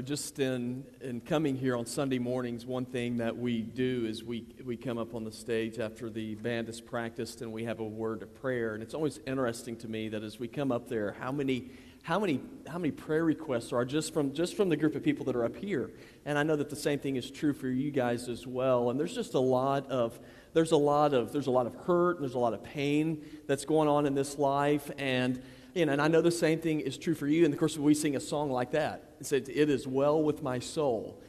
just in coming here on Sunday mornings, one thing that we do is we come up on the stage after the band is practiced and we have a word of prayer. And it's always interesting to me that as we come up there, how many prayer requests are just from the group of people that are up here. And I know that the same thing is true for you guys as well. And there's just a lot of hurt and there's a lot of pain that's going on in this life. And I know the same thing is true for you. And of course, we sing a song like that. It says, "It is well with my soul."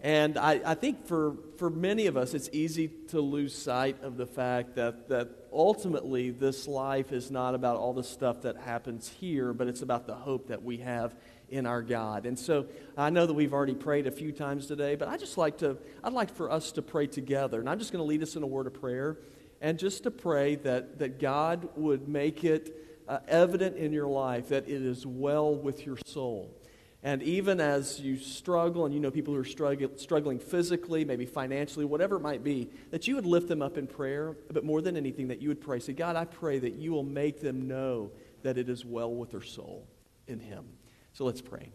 And I think for many of us, it's easy to lose sight of the fact that ultimately this life is not about all the stuff that happens here, but it's about the hope that we have in our God. And so I know that we've already prayed a few times today, but I'd like for us to pray together. And I'm just going to lead us in a word of prayer and just to pray that God would make it evident in your life that it is well with your soul. And even as you struggle, and you know people who are struggling physically, maybe financially, whatever it might be, that you would lift them up in prayer, but more than anything, that you would pray. Say, God, I pray that you will make them know that it is well with their soul in Him. So let's pray.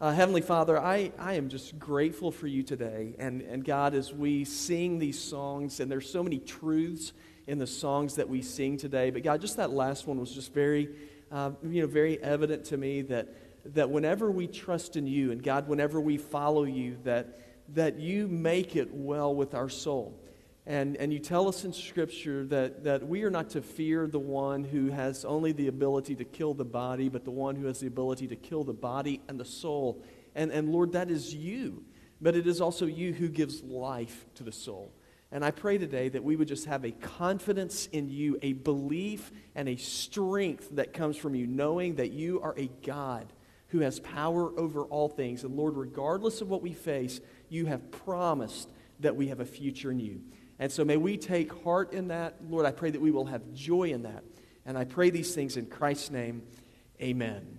Heavenly Father, I am just grateful for you today. And God, as we sing these songs, and there's so many truths in the songs that we sing today, but God, just that last one was just very evident to me that whenever we trust in you, and God, whenever we follow you, that you make it well with our soul. And you tell us in Scripture that we are not to fear the one who has only the ability to kill the body, but the one who has the ability to kill the body and the soul. And Lord, that is you, but it is also you who gives life to the soul. And I pray today that we would just have a confidence in you, a belief and a strength that comes from you, knowing that you are a God who has power over all things. And Lord, regardless of what we face, you have promised that we have a future in you. And so may we take heart in that. Lord, I pray that we will have joy in that. And I pray these things in Christ's name. Amen.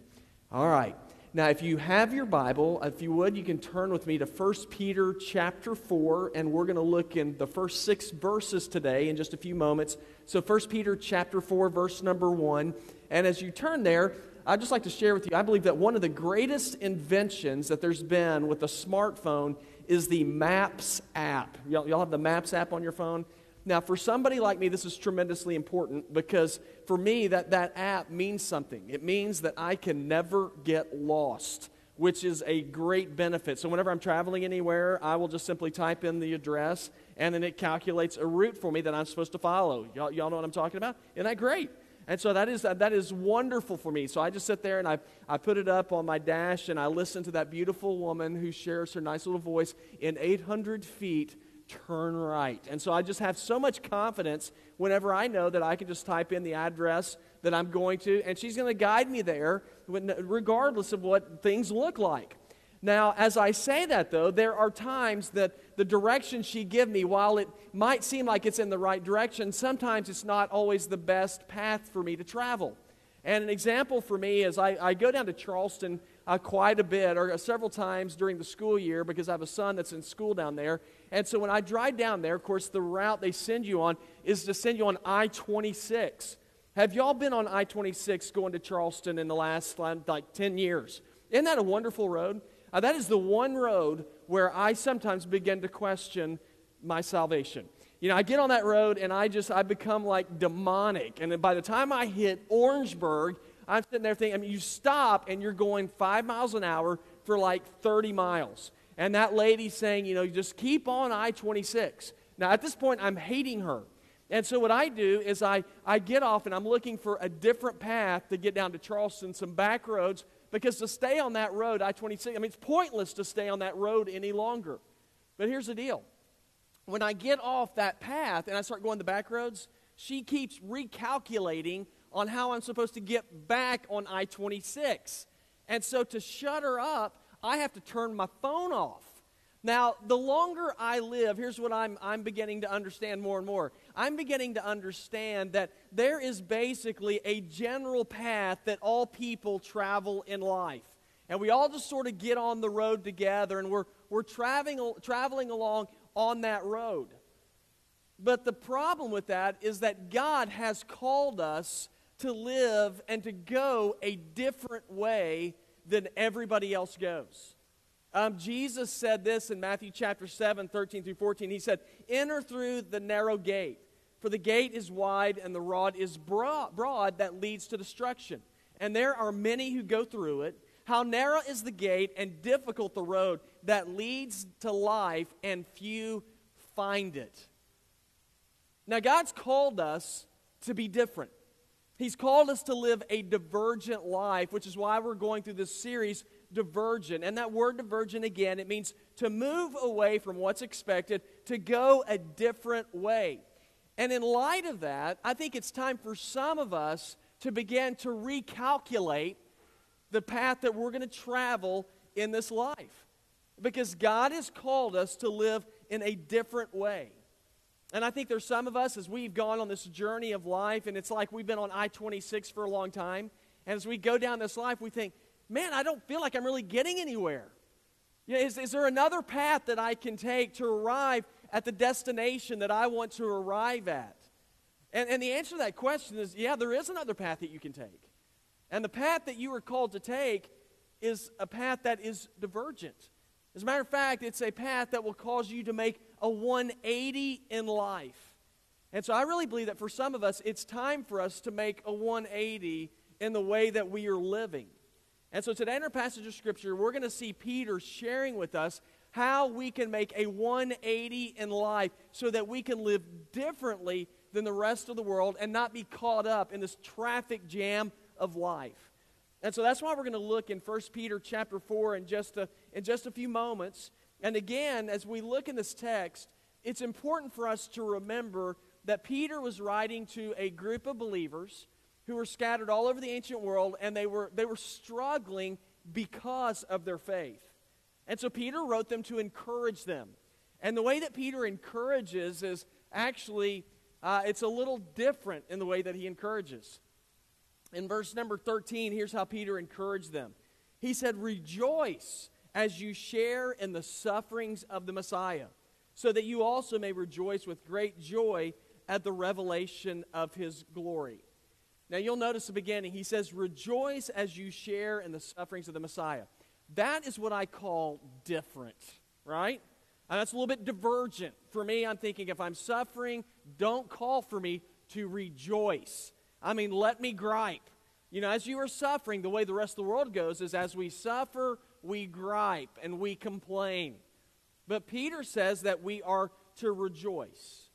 All right. Now, if you have your Bible, if you would, you can turn with me to 1 Peter chapter 4, and we're going to look in the first 6 verses today in just a few moments. So 1 Peter chapter 4, verse number 1. And as you turn there, I'd just like to share with you, I believe that one of the greatest inventions that there's been with the smartphone is the Maps app. Y'all have the Maps app on your phone? Now, for somebody like me, this is tremendously important because for me, that app means something. It means that I can never get lost, which is a great benefit. So whenever I'm traveling anywhere, I will just simply type in the address, and then it calculates a route for me that I'm supposed to follow. Y'all know what I'm talking about? Isn't that great? And so that is wonderful for me. So I just sit there and I put it up on my dash, and I listen to that beautiful woman who shares her nice little voice, in 800 feet, turn right. And so I just have so much confidence whenever I know that I can just type in the address that I'm going to, and she's going to guide me there regardless of what things look like. Now, as I say that, though, there are times that the direction she gives me, while it might seem like it's in the right direction, sometimes it's not always the best path for me to travel. And an example for me is I go down to Charleston quite a bit, or several times during the school year, because I have a son that's in school down there. And so when I drive down there, of course, the route they send you on is to send you on I-26. Have y'all been on I-26 going to Charleston in the last, like, 10 years? Isn't that a wonderful road? That is the one road where I sometimes begin to question my salvation. You know, I get on that road and I become like demonic. And then by the time I hit Orangeburg, I'm sitting there thinking, I mean, you stop and you're going 5 miles an hour for like 30 miles. And that lady's saying, you know, just keep on I-26. Now, at this point, I'm hating her. And so what I do is I get off and I'm looking for a different path to get down to Charleston, some back roads, because to stay on that road, I-26, I mean, it's pointless to stay on that road any longer. But here's the deal. When I get off that path and I start going the back roads, she keeps recalculating on how I'm supposed to get back on I-26. And so to shut her up, I have to turn my phone off. Now, the longer I live, here's what I'm beginning to understand more and more. I'm beginning to understand that there is basically a general path that all people travel in life. And we all just sort of get on the road together, and we're traveling along on that road. But the problem with that is that God has called us to live and to go a different way than everybody else goes. Jesus said this in Matthew chapter 7, 13 through 14. He said, "Enter through the narrow gate, for the gate is wide and the road is broad that leads to destruction. And there are many who go through it. How narrow is the gate and difficult the road that leads to life, and few find it." Now, God's called us to be different. He's called us to live a divergent life, which is why we're going through this series, Divergent. And that word divergent, again, it means to move away from what's expected, to go a different way. And in light of that, I think it's time for some of us to begin to recalculate the path that we're going to travel in this life, because God has called us to live in a different way. And I think there's some of us, as we've gone on this journey of life, and it's like we've been on I-26 for a long time, and as we go down this life, we think, man, I don't feel like I'm really getting anywhere. You know, is there another path that I can take to arrive at the destination that I want to arrive at? And the answer to that question is, yeah, there is another path that you can take. And the path that you are called to take is a path that is divergent. As a matter of fact, it's a path that will cause you to make a 180 in life. And so I really believe that for some of us, it's time for us to make a 180 in the way that we are living. And so today in our passage of Scripture, we're going to see Peter sharing with us how we can make a 180 in life so that we can live differently than the rest of the world and not be caught up in this traffic jam of life. And so that's why we're going to look in 1 Peter chapter 4 in just a few moments. And again, as we look in this text, it's important for us to remember that Peter was writing to a group of believers who were scattered all over the ancient world, and they were struggling because of their faith. And so Peter wrote them to encourage them. And the way that Peter encourages is actually, it's a little different in the way that he encourages. In verse number 13, here's how Peter encouraged them. He said, "Rejoice as you share in the sufferings of the Messiah, so that you also may rejoice with great joy at the revelation of his glory." Now you'll notice the beginning. He says, "Rejoice as you share in the sufferings of the Messiah." That is what I call different, right? And that's a little bit divergent. For me, I'm thinking if I'm suffering, don't call for me to rejoice. I mean, let me gripe. You know, as you are suffering, the way the rest of the world goes is as we suffer, we gripe and we complain. But Peter says that we are to rejoice.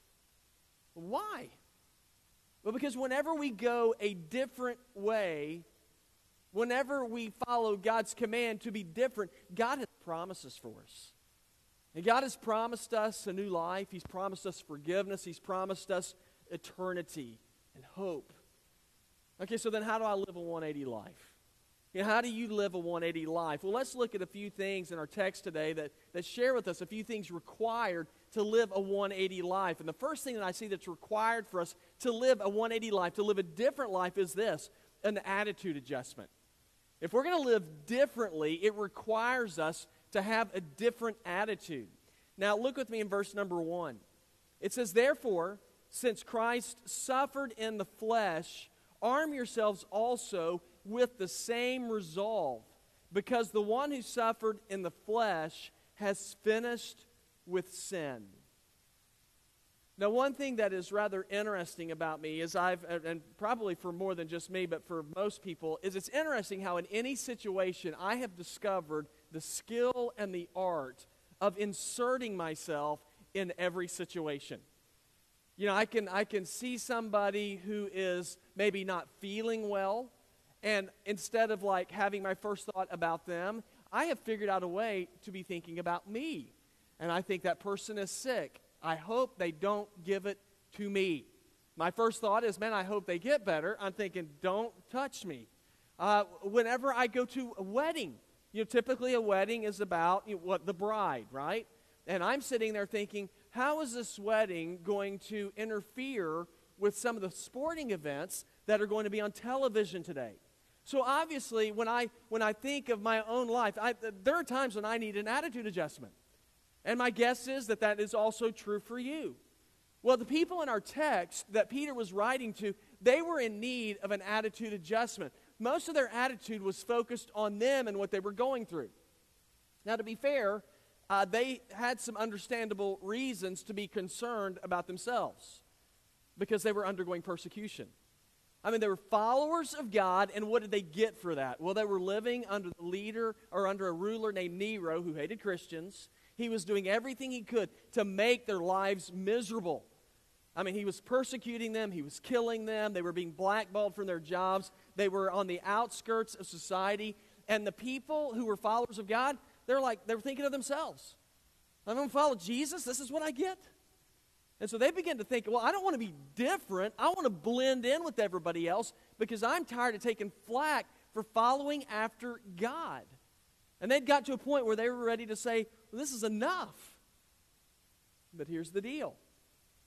Why? Well, because whenever we go a different way, whenever we follow God's command to be different, God has promises for us. And God has promised us a new life. He's promised us forgiveness. He's promised us eternity and hope. Okay, so then how do I live a 180 life? You know, how do you live a 180 life? Well, let's look at a few things in our text today that share with us a few things required to live a 180 life. And the first thing that I see that's required for us to live a 180 life, to live a different life, is this: an attitude adjustment. If we're going to live differently, it requires us to have a different attitude. Now, look with me in verse number 1. It says, "Therefore, since Christ suffered in the flesh, arm yourselves also with the same resolve, because the one who suffered in the flesh has finished with sin." Now, one thing that is rather interesting about me is and probably for more than just me, but for most people, is it's interesting how in any situation I have discovered the skill and the art of inserting myself in every situation. You know, I can see somebody who is maybe not feeling well, and instead of like having my first thought about them, I have figured out a way to be thinking about me. And I think that person is sick. I hope they don't give it to me. My first thought is, man, I hope they get better. I'm thinking, don't touch me. Whenever I go to a wedding, you know, typically a wedding is about the bride, right? And I'm sitting there thinking, how is this wedding going to interfere with some of the sporting events that are going to be on television today? So obviously, when I think of my own life, there are times when I need an attitude adjustment. And my guess is that is also true for you. Well, the people in our text that Peter was writing to, they were in need of an attitude adjustment. Most of their attitude was focused on them and what they were going through. Now, to be fair, they had some understandable reasons to be concerned about themselves because they were undergoing persecution. I mean, they were followers of God, and what did they get for that? Well, they were living under the leader or under a ruler named Nero who hated Christians. He was doing everything he could to make their lives miserable. I mean, he was persecuting them. He was killing them. They were being blackballed from their jobs. They were on the outskirts of society. And the people who were followers of God, they were thinking of themselves. I'm going to follow Jesus. This is what I get. And so they begin to think, well, I don't want to be different. I want to blend in with everybody else because I'm tired of taking flack for following after God. And they'd got to a point where they were ready to say, well, this is enough. But here's the deal.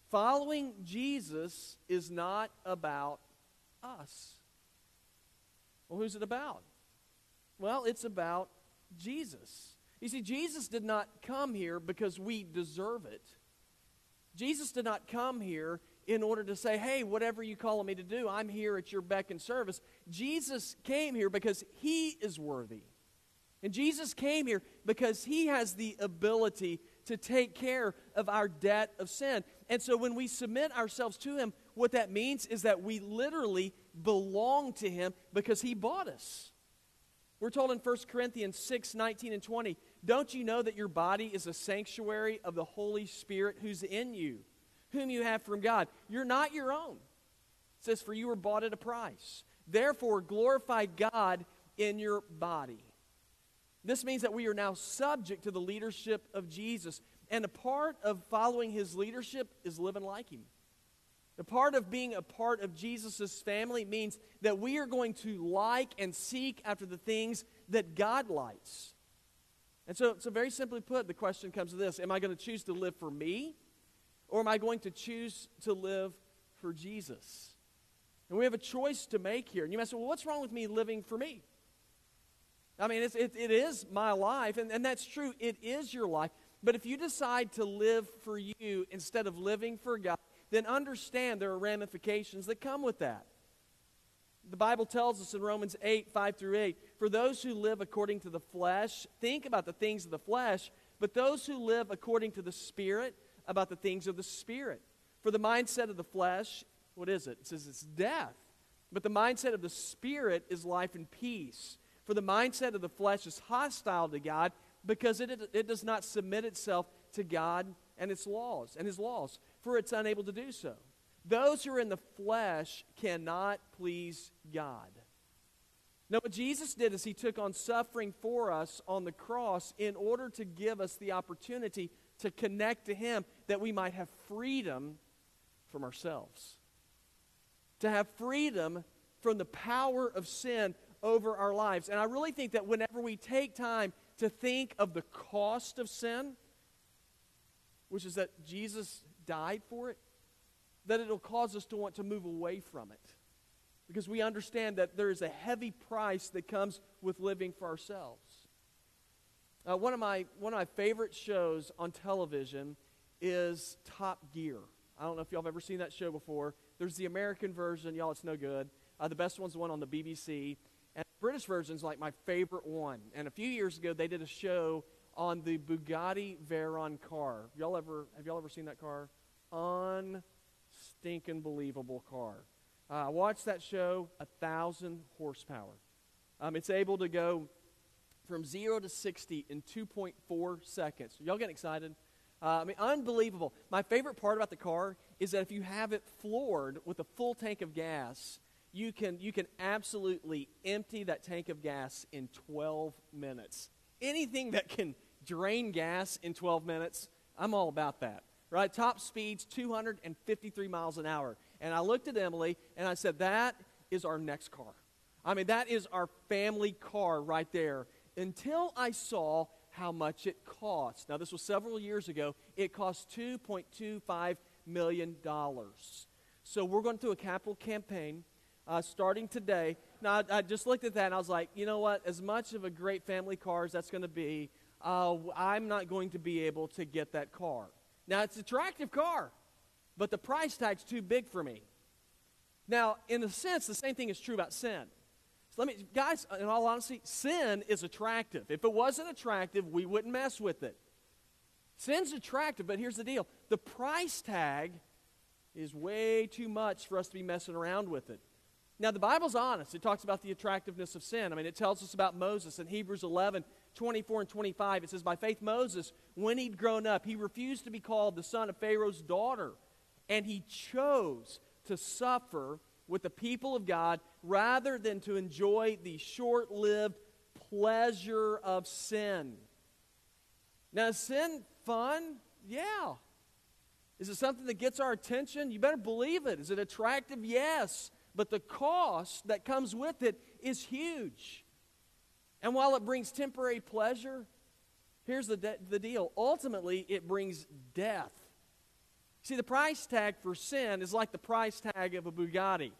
Following Jesus is not about us. Well, who's it about? Well, it's about Jesus. You see, Jesus did not come here because we deserve it. Jesus did not come here in order to say, hey, whatever you call me to do, I'm here at your beck and service. Jesus came here because he is worthy. And Jesus came here because he has the ability to take care of our debt of sin. And so when we submit ourselves to him, what that means is that we literally belong to him because he bought us. We're told in 1 Corinthians 6, 19 and 20, don't you know that your body is a sanctuary of the Holy Spirit who's in you, whom you have from God? You're not your own. It says, for you were bought at a price. Therefore, glorify God in your body. This means that we are now subject to the leadership of Jesus. And a part of following his leadership is living like him. The part of being a part of Jesus' family means that we are going to like and seek after the things that God likes. And so very simply put, the question comes to this. Am I going to choose to live for me? Or am I going to choose to live for Jesus? And we have a choice to make here. And you might say, well, what's wrong with me living for me? I mean, it is my life, and that's true. It is your life. But if you decide to live for you instead of living for God, then understand there are ramifications that come with that. The Bible tells us in Romans 8, 5 through 8, for those who live according to the flesh, think about the things of the flesh, but those who live according to the Spirit, about the things of the Spirit. For the mindset of the flesh, what is it? It says it's death. But the mindset of the Spirit is life and peace. For the mindset of the flesh is hostile to God because it does not submit itself to God and its laws and his laws, for it's unable to do so. Those who are in the flesh cannot please God. Now, what Jesus did is he took on suffering for us on the cross in order to give us the opportunity to connect to him that we might have freedom from ourselves, to have freedom from the power of sin over our lives. And I really think that whenever we take time to think of the cost of sin, which is that Jesus died for it, that it'll cause us to want to move away from it. Because we understand that there is a heavy price that comes with living for ourselves. One of my favorite shows on television is Top Gear. I don't know if y'all have ever seen that show before. There's the American version. Y'all, it's no good. The best one's the one on the BBC. And the British version's like my favorite one. And a few years ago, they did a show on the Bugatti Veyron car. Have y'all ever seen that car? Unstinking believable car. I watched that show. 1,000 horsepower. It's able to go from 0 to 60 in 2.4 seconds. Y'all getting excited? I mean, unbelievable. My favorite part about the car is that if you have it floored with a full tank of gas, you can absolutely empty that tank of gas in 12 minutes. Anything that can drain gas in 12 minutes, I'm all about that, right? Top speeds, 253 miles an hour. And I looked at Emily, and I said, that is our next car. I mean, that is our family car right there, until I saw how much it cost. Now, this was several years ago. It cost $2.25 million. So we're going through a capital campaign. Starting today. Now, I just looked at that and I was like, you know what? As much of a great family car as that's going to be, I'm not going to be able to get that car. Now, it's an attractive car, but the price tag's too big for me. Now, in a sense, the same thing is true about sin. So let me, guys, in all honesty, sin is attractive. If it wasn't attractive, we wouldn't mess with it. Sin's attractive, but here's the deal. The price tag is way too much for us to be messing around with it. Now, the Bible's honest. It talks about the attractiveness of sin. I mean, it tells us about Moses in Hebrews 11:24 and 25. It says, by faith Moses, when he'd grown up, he refused to be called the son of Pharaoh's daughter, and he chose to suffer with the people of God rather than to enjoy the short-lived pleasure of sin. Now, is sin fun? Yeah. Is it something that gets our attention? You better believe it. Is it attractive? Yes. But the cost that comes with it is huge. And while it brings temporary pleasure, here's the deal. Ultimately, it brings death. See, the price tag for sin is like the price tag of a Bugatti.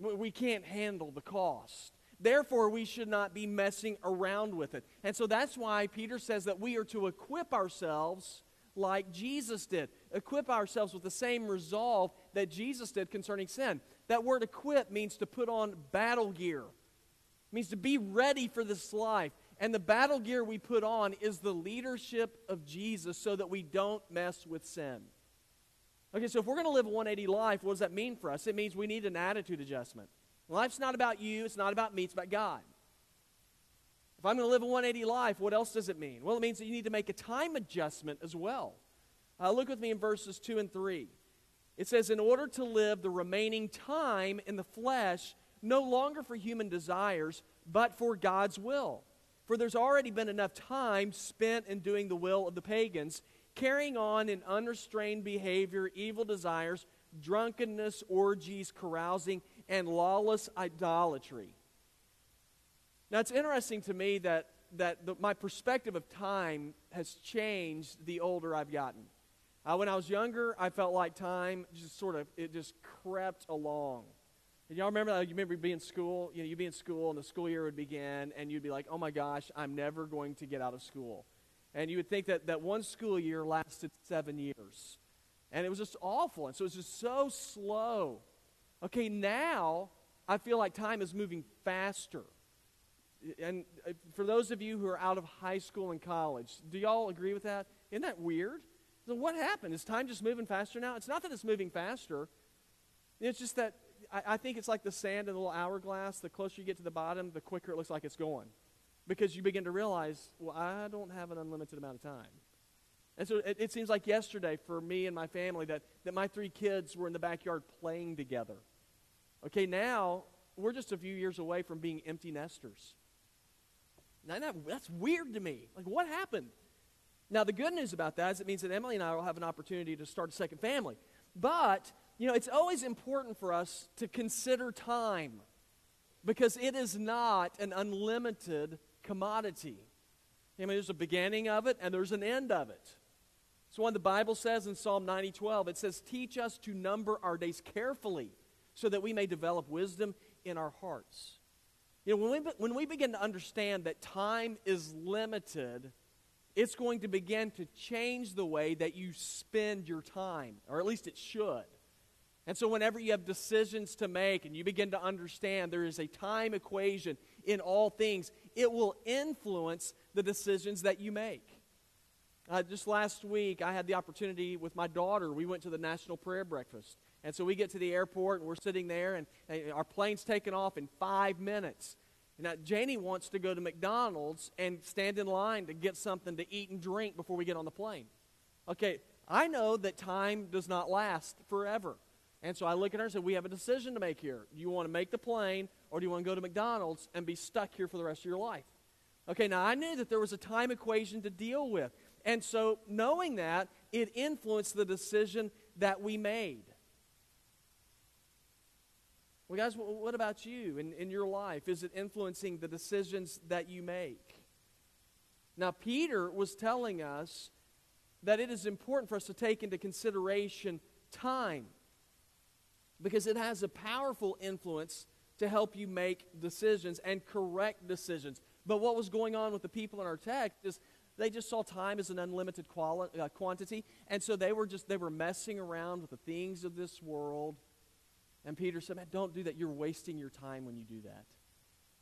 We can't handle the cost. Therefore, we should not be messing around with it. And so that's why Peter says that we are to equip ourselves like Jesus did. Equip ourselves with the same resolve that Jesus did concerning sin. That word equip means to put on battle gear. It means to be ready for this life. And the battle gear we put on is the leadership of Jesus so that we don't mess with sin. Okay, so if we're going to live a 180 life, what does that mean for us? It means we need an attitude adjustment. Life's not about you, it's not about me, it's about God. If I'm going to live a 180 life, what else does it mean? Well, it means that you need to make a time adjustment as well. Look with me in verses 2 and 3. It says, in order to live the remaining time in the flesh, no longer for human desires, but for God's will. For there's already been enough time spent in doing the will of the pagans, carrying on in unrestrained behavior, evil desires, drunkenness, orgies, carousing, and lawless idolatry. Now, it's interesting to me that my perspective of time has changed the older I've gotten. When I was younger, I felt like time just crept along. And y'all remember that? You remember being in school? You know, you'd be in school, and the school year would begin, and you'd be like, oh my gosh, I'm never going to get out of school. And you would think that one school year lasted 7 years. And it was just awful, and so it was just so slow. Okay, now I feel like time is moving faster. And for those of you who are out of high school and college, do y'all agree with that? Isn't that weird? So what happened? Is time just moving faster now? It's not that it's moving faster. It's just that I think it's like the sand in the little hourglass. The closer you get to the bottom, the quicker it looks like it's going. Because you begin to realize, well, I don't have an unlimited amount of time. And so it seems like yesterday for me and my family that my 3 kids were in the backyard playing together. Okay, now we're just a few years away from being empty nesters. Now, that's weird to me. Like, what happened? Now, the good news about that is it means that Emily and I will have an opportunity to start a second family. But, you know, it's always important for us to consider time because it is not an unlimited commodity. I mean, there's a beginning of it and there's an end of it. So what the Bible says in Psalm 90:12, it says, teach us to number our days carefully so that we may develop wisdom in our hearts. You know, when we begin to understand that time is limited, it's going to begin to change the way that you spend your time, or at least it should. And so whenever you have decisions to make and you begin to understand there is a time equation in all things, it will influence the decisions that you make. Just last week, I had the opportunity with my daughter. We went to the National Prayer Breakfast. And so we get to the airport, and we're sitting there, and our plane's taken off in 5 minutes. Now, Janie wants to go to McDonald's and stand in line to get something to eat and drink before we get on the plane. Okay, I know that time does not last forever. And so I look at her and say, we have a decision to make here. Do you want to make the plane, or do you want to go to McDonald's and be stuck here for the rest of your life? Okay, now I knew that there was a time equation to deal with. And so knowing that, it influenced the decision that we made. Well, guys, what about you in your life? Is it influencing the decisions that you make? Now, Peter was telling us that it is important for us to take into consideration time because it has a powerful influence to help you make decisions and correct decisions. But what was going on with the people in our text is they just saw time as an unlimited quantity, and so they were messing around with the things of this world. And Peter said, man, don't do that. You're wasting your time when you do that.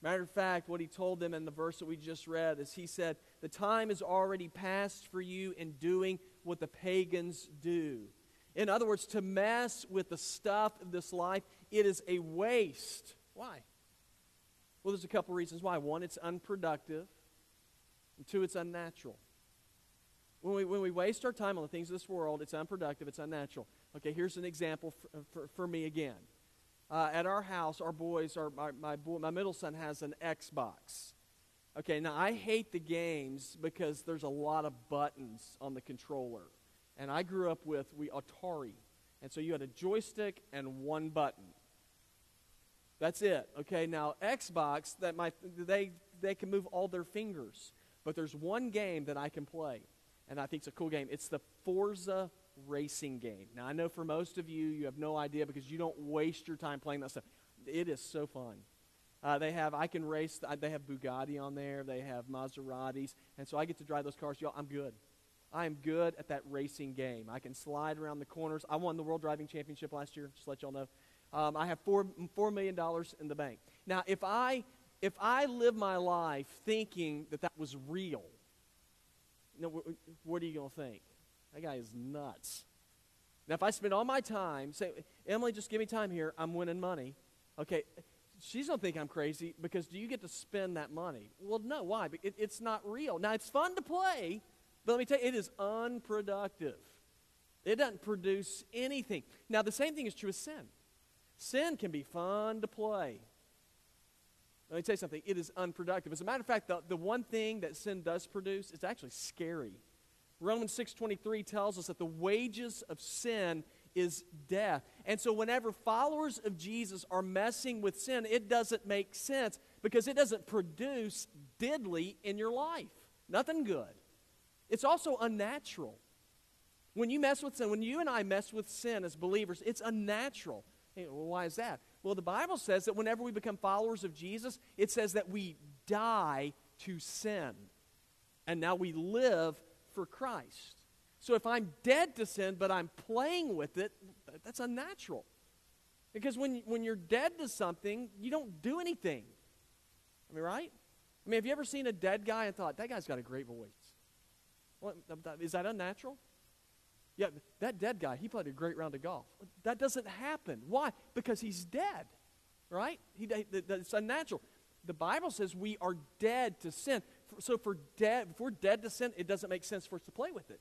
Matter of fact, what he told them in the verse that we just read is he said, the time is already past for you in doing what the pagans do. In other words, to mess with the stuff of this life, it is a waste. Why? Well, there's a couple reasons why. One, it's unproductive. And two, it's unnatural. When we waste our time on the things of this world, it's unproductive, it's unnatural. Okay, here's an example for me again. At our house, our boys, my middle son has an Xbox. Okay, now I hate the games because there's a lot of buttons on the controller. And I grew up with Atari. And so you had a joystick and one button. That's it. Okay, now Xbox, they can move all their fingers. But there's one game that I can play, and I think it's a cool game. It's the Forza racing game. Now, I know for most of you, you have no idea because you don't waste your time playing that stuff. It is so fun. They have Bugatti on there. They have Maseratis. And so I get to drive those cars. Y'all, I'm good. I am good at that racing game. I can slide around the corners. I won the World Driving Championship last year, just to let y'all know. I have $4 million in the bank. Now, if I live my life thinking that that was real, you know, what are you going to think? That guy is nuts. Now, if I spend all my time, say, Emily, just give me time here. I'm winning money. Okay, she's going to think I'm crazy because do you get to spend that money? Well, no, why? It's not real. Now, it's fun to play, but let me tell you, it is unproductive. It doesn't produce anything. Now, the same thing is true with sin. Sin can be fun to play. Let me tell you something. It is unproductive. As a matter of fact, the one thing that sin does produce is actually scary. Romans 6:23 tells us that the wages of sin is death. And so whenever followers of Jesus are messing with sin, it doesn't make sense because it doesn't produce diddly in your life. Nothing good. It's also unnatural. When you mess with sin, when you and I mess with sin as believers, it's unnatural. Hey, well, why is that? Well, the Bible says that whenever we become followers of Jesus, it says that we die to sin. And now we live for Christ. So if I'm dead to sin, but I'm playing with it, that's unnatural. Because when you're dead to something, you don't do anything. I mean, right? I mean, have you ever seen a dead guy and thought, that guy's got a great voice? Well, is that unnatural? Yeah, that dead guy, he played a great round of golf. That doesn't happen. Why? Because he's dead, right? It's unnatural. The Bible says we are dead to sin. So if we're dead to sin, it doesn't make sense for us to play with it.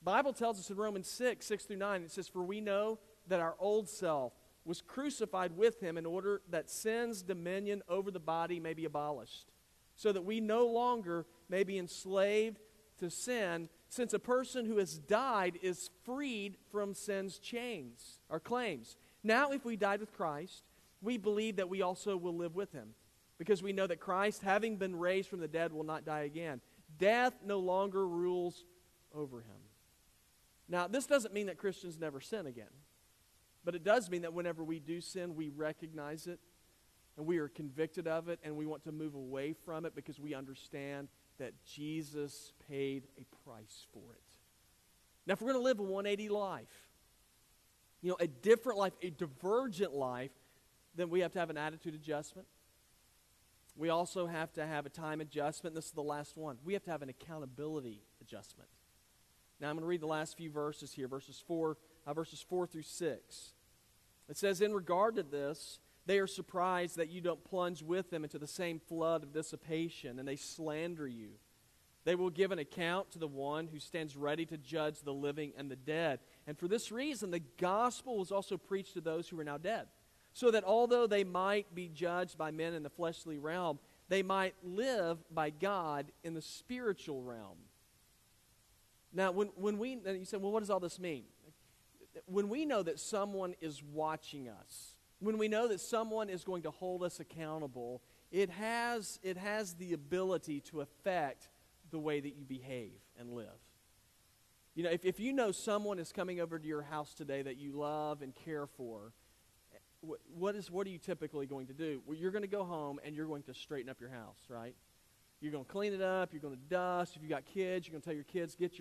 The Bible tells us in Romans 6:6-9, it says, "For we know that our old self was crucified with him in order that sin's dominion over the body may be abolished, so that we no longer may be enslaved to sin, since a person who has died is freed from sin's chains or claims. Now if we died with Christ, we believe that we also will live with him, because we know that Christ, having been raised from the dead, will not die again. Death no longer rules over him." Now, this doesn't mean that Christians never sin again, but it does mean that whenever we do sin, we recognize it, and we are convicted of it, and we want to move away from it because we understand that Jesus paid a price for it. Now, if we're going to live a 180 life, you know, a different life, a divergent life, then we have to have an attitude adjustment. We also have to have a time adjustment. This is the last one. We have to have an accountability adjustment. Now, I'm going to read the last few verses here, verses 4 through 6. It says, "In regard to this, they are surprised that you don't plunge with them into the same flood of dissipation, and they slander you. They will give an account to the one who stands ready to judge the living and the dead. And for this reason, the gospel was also preached to those who are now dead, so that although they might be judged by men in the fleshly realm, they might live by God in the spiritual realm." Now, you say, well, what does all this mean? When we know that someone is watching us, when we know that someone is going to hold us accountable, it has the ability to affect the way that you behave and live. You know, if you know someone is coming over to your house today that you love and care for, what are you typically going to do? Well, you're going to go home and you're going to straighten up your house, right? You're going to clean it up. You're going to dust. If you got kids, you're going to tell your kids, get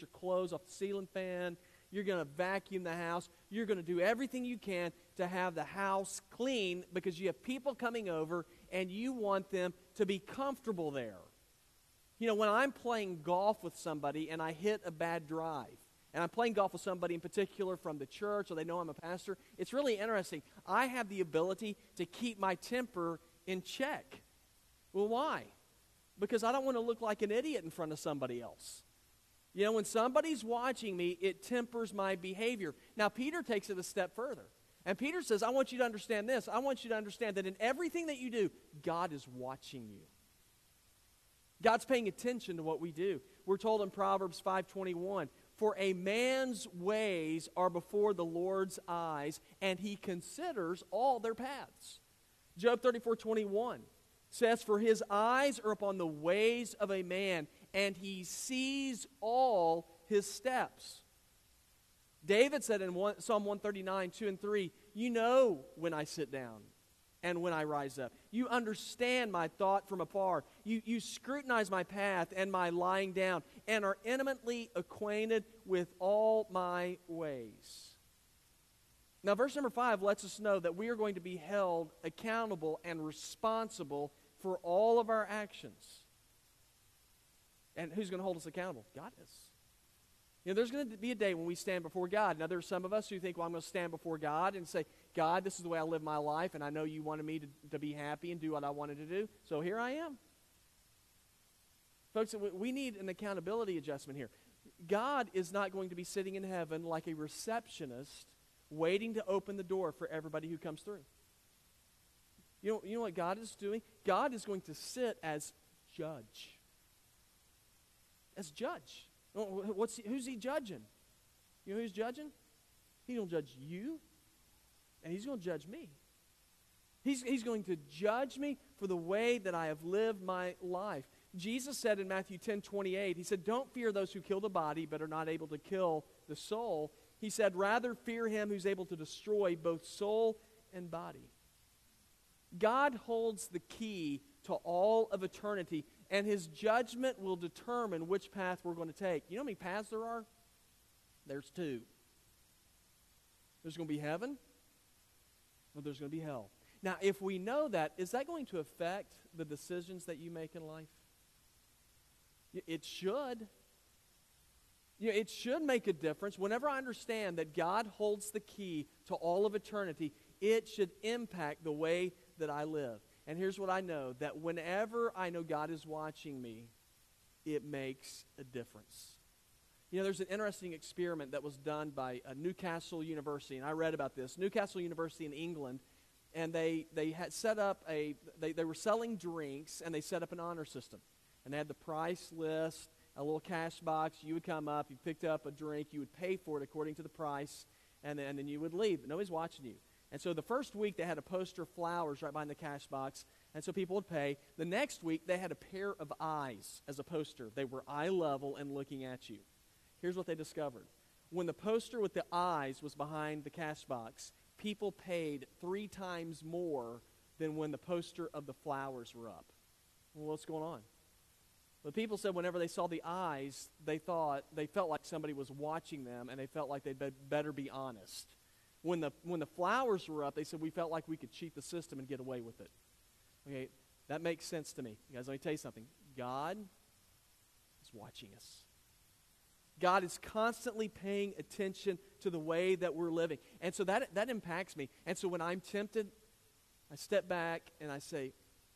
your clothes off the ceiling fan. You're going to vacuum the house. You're going to do everything you can to have the house clean because you have people coming over and you want them to be comfortable there. You know, when I'm playing golf with somebody and I hit a bad drive, and I'm playing golf with somebody in particular from the church, or they know I'm a pastor, it's really interesting. I have the ability to keep my temper in check. Well, why? Because I don't want to look like an idiot in front of somebody else. You know, when somebody's watching me, it tempers my behavior. Now, Peter takes it a step further. And Peter says, I want you to understand this. I want you to understand that in everything that you do, God is watching you. God's paying attention to what we do. We're told in Proverbs 5:21, for a man's ways are before the Lord's eyes, and he considers all their paths. Job 34:21 says, for his eyes are upon the ways of a man, and he sees all his steps. David said in Psalm 139, 2 and 3, you know when I sit down and when I rise up. You understand my thought from afar. You scrutinize my path and my lying down and are intimately acquainted with all my ways. Now, verse number 5 lets us know that we are going to be held accountable and responsible for all of our actions. And who's going to hold us accountable? God is. You know, there's going to be a day when we stand before God. Now, there are some of us who think, well, I'm going to stand before God and say, God, this is the way I live my life, and I know you wanted me to be happy and do what I wanted to do, so here I am. Folks, we need an accountability adjustment here. God is not going to be sitting in heaven like a receptionist waiting to open the door for everybody who comes through. You know what God is doing? God is going to sit as judge. As judge. Who's he judging? You know who's judging? He's going to judge you, and he's going to judge me. He's going to judge me for the way that I have lived my life. Jesus said in Matthew 10:28, he said, don't fear those who kill the body but are not able to kill the soul. He said, rather fear him who's able to destroy both soul and body. God holds the key to all of eternity, and his judgment will determine which path we're going to take. You know how many paths there are? There's two. There's going to be heaven, or there's going to be hell. Now, if we know that, is that going to affect the decisions that you make in life? It should. You know, it should make a difference. Whenever I understand that God holds the key to all of eternity, it should impact the way that I live. And here's what I know, that whenever I know God is watching me, it makes a difference. You know, there's an interesting experiment that was done by Newcastle University, and I read about this. Newcastle University in England, and they had set up they were selling drinks, and they set up an honor system. And they had the price list, a little cash box. You would come up, you picked up a drink, you would pay for it according to the price, and then you would leave. But nobody's watching you. And so the first week, they had a poster of flowers right behind the cash box, and so people would pay. The next week, they had a pair of eyes as a poster. They were eye level and looking at you. Here's what they discovered. When the poster with the eyes was behind the cash box, people paid 3 times more than when the poster of the flowers were up. Well, what's going on? But people said whenever they saw the eyes, they felt like somebody was watching them, and they felt like they'd better be honest. When the flowers were up, they said, we felt like we could cheat the system and get away with it. Okay, that makes sense to me. You guys, let me tell you something. God is watching us. God is constantly paying attention to the way that we're living. And so that impacts me. And so when I'm tempted, I step back and I say,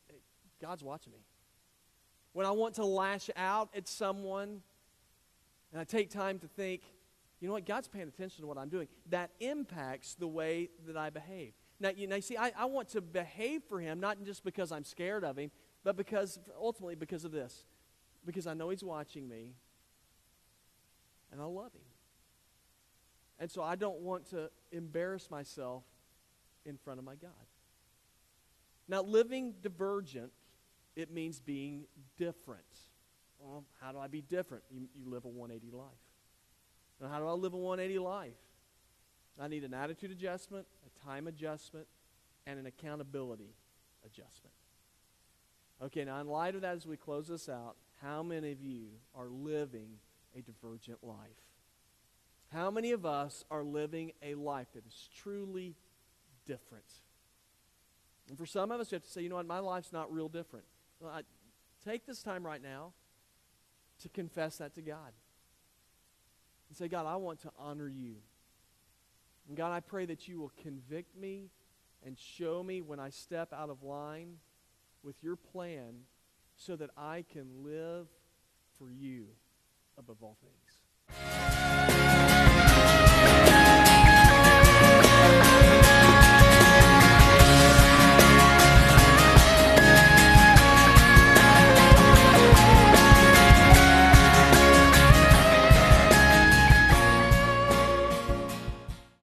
hey, God's watching me. When I want to lash out at someone, and I take time to think, you know what, God's paying attention to what I'm doing. That impacts the way that I behave. Now you see, I want to behave for him, not just because I'm scared of him, but because, ultimately, because of this. Because I know he's watching me, and I love him. And so I don't want to embarrass myself in front of my God. Now, living divergent, it means being different. Well, how do I be different? You live a 180 life. Now, how do I live a 180 life? I need an attitude adjustment, a time adjustment, and an accountability adjustment. Okay, now in light of that, as we close this out, how many of you are living a divergent life? How many of us are living a life that is truly different? And for some of us, you have to say, you know what, my life's not real different. Well, I take this time right now to confess that to God. And say, God, I want to honor you. And God, I pray that you will convict me and show me when I step out of line with your plan so that I can live for you above all things.